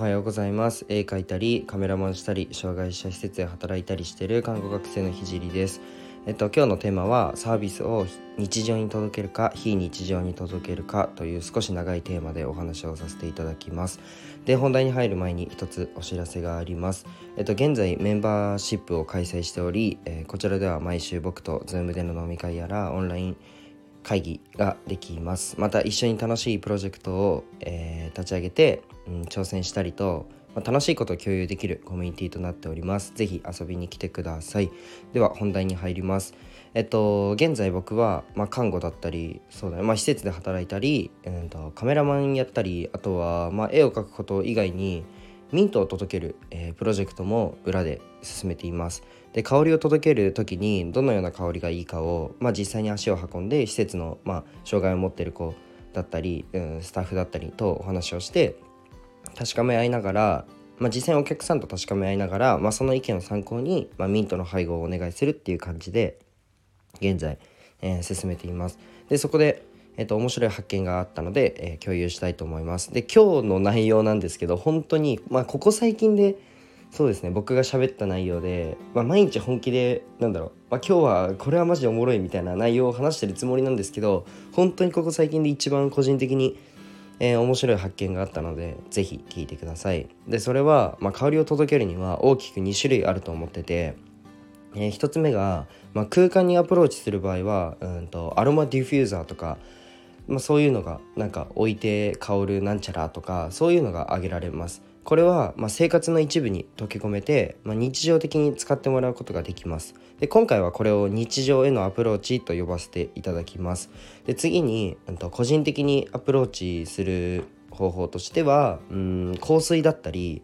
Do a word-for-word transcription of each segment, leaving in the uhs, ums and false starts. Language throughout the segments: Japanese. はようございます。絵描いたりカメラマンしたり障害者施設で働いたりしている看護学生のひじりです。えっと、今日のテーマはサービスを日常に届けるか非日常に届けるかという少し長いテーマでお話をさせていただきます。で、本題に入る前に一つお知らせがあります。えっと、現在メンバーシップを開催しており、えー、こちらでは毎週僕と Zoom での飲み会やらオンライン会議ができます。また一緒に楽しいプロジェクトを、えー、立ち上げて、うん、挑戦したりと、まあ、楽しいことを共有できるコミュニティとなっております。ぜひ遊びに来てください。では本題に入ります。えっと現在僕は、まあ、看護だったりそうだ、ねまあ、施設で働いたり、うん、とカメラマンやったりあとは、まあ、絵を描くこと以外にミントを届ける、えー、プロジェクトも裏で進めています。で、香りを届ける時にどのような香りがいいかを、まあ、実際に足を運んで施設の、まあ、障害を持っている子だったり、うん、スタッフだったりとお話をして確かめ合いながら、まあ、実際にお客さんと確かめ合いながら、まあ、その意見を参考に、まあ、ミントの配合をお願いするっていう感じで現在、えー、進めています。で、そこでえっと、面白い発見があったので、えー、共有したいと思います。で、今日の内容なんですけど本当に、まあ、ここ最近でそうですね僕が喋った内容で、まあ、毎日本気でなんだろう、まあ、今日はこれはマジでおもろいみたいな内容を話してるつもりなんですけど本当にここ最近で一番個人的に、えー、面白い発見があったのでぜひ聞いてください。で、それは、まあ、香りを届けるには大きくに種類あると思ってて、えー、ひとつめが、まあ、空間にアプローチする場合はうんとアロマディフューザーとかまあ、そういうのがなんか置いて香るなんちゃらとかそういうのが挙げられます。これはまあ生活の一部に溶け込めて、まあ、日常的に使ってもらうことができます。で、今回はこれを日常へのアプローチと呼ばせていただきます。で、次に個人的にアプローチする方法としてはうーん香水だったり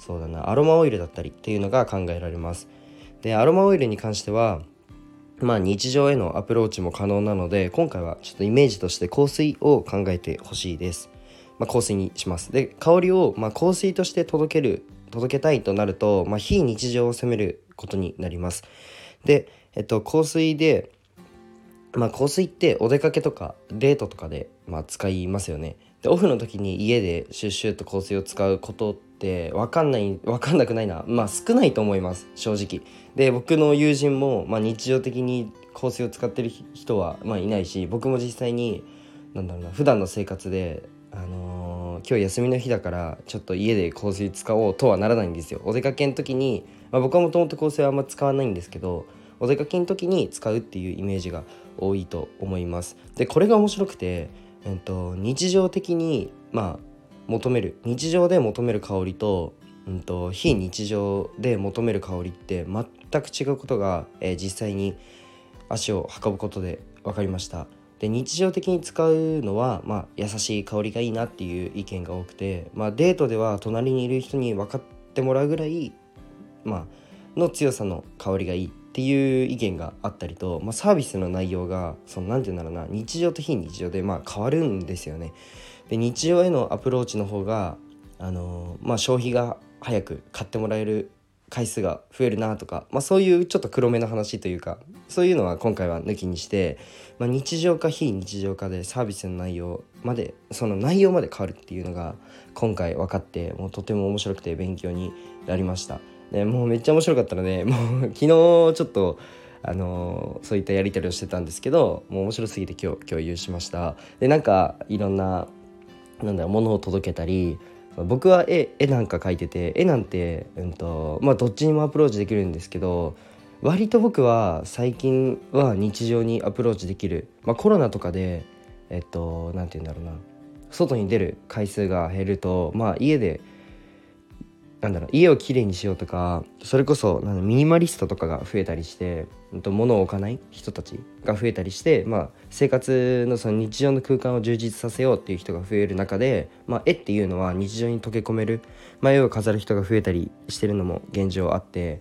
そうだなアロマオイルだったりっていうのが考えられます。で、アロマオイルに関してはまあ、日常へのアプローチも可能なので今回はちょっとイメージとして香水を考えてほしいです。まあ、香水にします。で、香りをまあ香水として届ける届けたいとなると、まあ、非日常を責めることになります。で、えっと、香水で、まあ、香水ってお出かけとかデートとかでまあ使いますよね。で、オフの時に家でシュッシュッと香水を使うことって分かんない分かんなくないなまあ少ないと思います、正直。で、僕の友人も、まあ、日常的に香水を使ってる人は、まあ、いないし僕も実際になんだろうな普段の生活で、あのー、今日休みの日だからちょっと家で香水使おうとはならないんですよ。お出かけの時に、まあ、僕はもともと香水はあんま使わないんですけどお出かけの時に使うっていうイメージが多いと思います。で、これが面白くてえっと、日常的に、まあ、求める日常で求める香りと、うん、と非日常で求める香りって全く違うことが、えー、実際に足を運ぶことで分かりました。で、日常的に使うのは、まあ、優しい香りがいいなっていう意見が多くて、まあ、デートでは隣にいる人に分かってもらうぐらい、まあの強さの香りがいいっていう意見があったりと、まあ、サービスの内容がその何て言うんだろうな日常と非日常でまあ変わるんですよね。で、日常へのアプローチの方が、あのーまあ、消費が早く買ってもらえる回数が増えるなとか、まあ、そういうちょっと黒目の話というかそういうのは今回は抜きにして、まあ、日常か非日常かでサービスの内容までその内容まで変わるっていうのが今回分かってもうとても面白くて勉強になりました。ね、もうめっちゃ面白かったので、ね、もう昨日ちょっと、あのー、そういったやり取りをしてたんですけどもう面白すぎて今日共有しました。で、なんかいろんななんだろうものを届けたり僕は 絵, 絵なんか描いてて絵なんて、うんとまあ、どっちにもアプローチできるんですけど割と僕は最近は日常にアプローチできる、まあ、コロナとかでえっとなんて言うんだろうな外に出る回数が減ると、まあ、家でなんだろう家をきれいにしようとかそれこそなんかミニマリストとかが増えたりして物を置かない人たちが増えたりして、まあ、生活のその日常の空間を充実させようっていう人が増える中で、まあ、絵っていうのは日常に溶け込める、まあ、絵を飾る人が増えたりしてるのも現状あって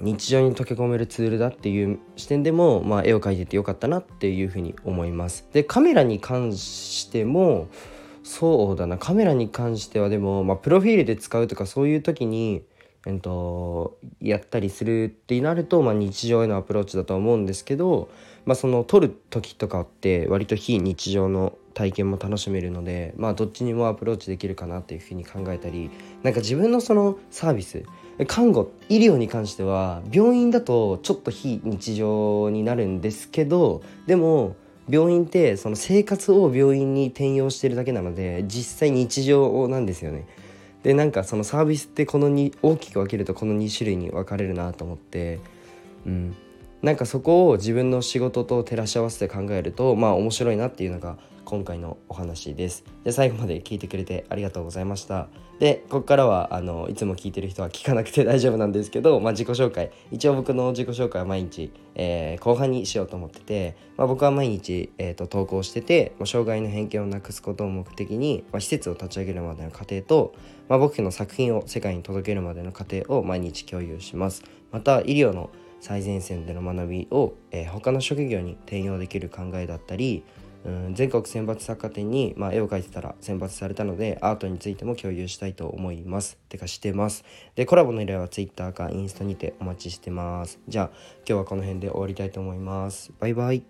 日常に溶け込めるツールだっていう視点でも、まあ、絵を描いててよかったなっていうふうに思います。で、カメラに関してもそうだなカメラに関してはでも、まあ、プロフィールで使うとかそういう時に、えっと、やったりするってなると、まあ、日常へのアプローチだと思うんですけど、まあ、その撮る時とかって割と非日常の体験も楽しめるので、まあ、どっちにもアプローチできるかなっていうふうに考えたり、なんか自分のそのサービス、看護、医療に関しては病院だとちょっと非日常になるんですけど、でも病院ってその生活を病院に転用してるだけなので実際日常なんですよね。でなんかそのサービスってこのに大きく分けるとこのに種類に分かれるなと思って、うん、なんかそこを自分の仕事と照らし合わせて考えるとまあ面白いなっていうのが今回のお話です。で最後まで聞いてくれてありがとうございました。でここからはあのいつも聞いてる人は聞かなくて大丈夫なんですけど、まあ、自己紹介、一応僕の自己紹介は毎日、えー、後半にしようと思ってて、まあ、僕は毎日、えーと、投稿してて、まあ、障害の偏見をなくすことを目的に、まあ、施設を立ち上げるまでの過程と、まあ、僕の作品を世界に届けるまでの過程を毎日共有します。また医療の最前線での学びを、えー、他の職業に転用できる考えだったり、うん、全国選抜作家展に、まあ、絵を描いてたら選抜されたのでアートについても共有したいと思いますてかしてます。でコラボの依頼は ツイッター かインスタにてお待ちしてます。じゃあ今日はこの辺で終わりたいと思います。バイバイ。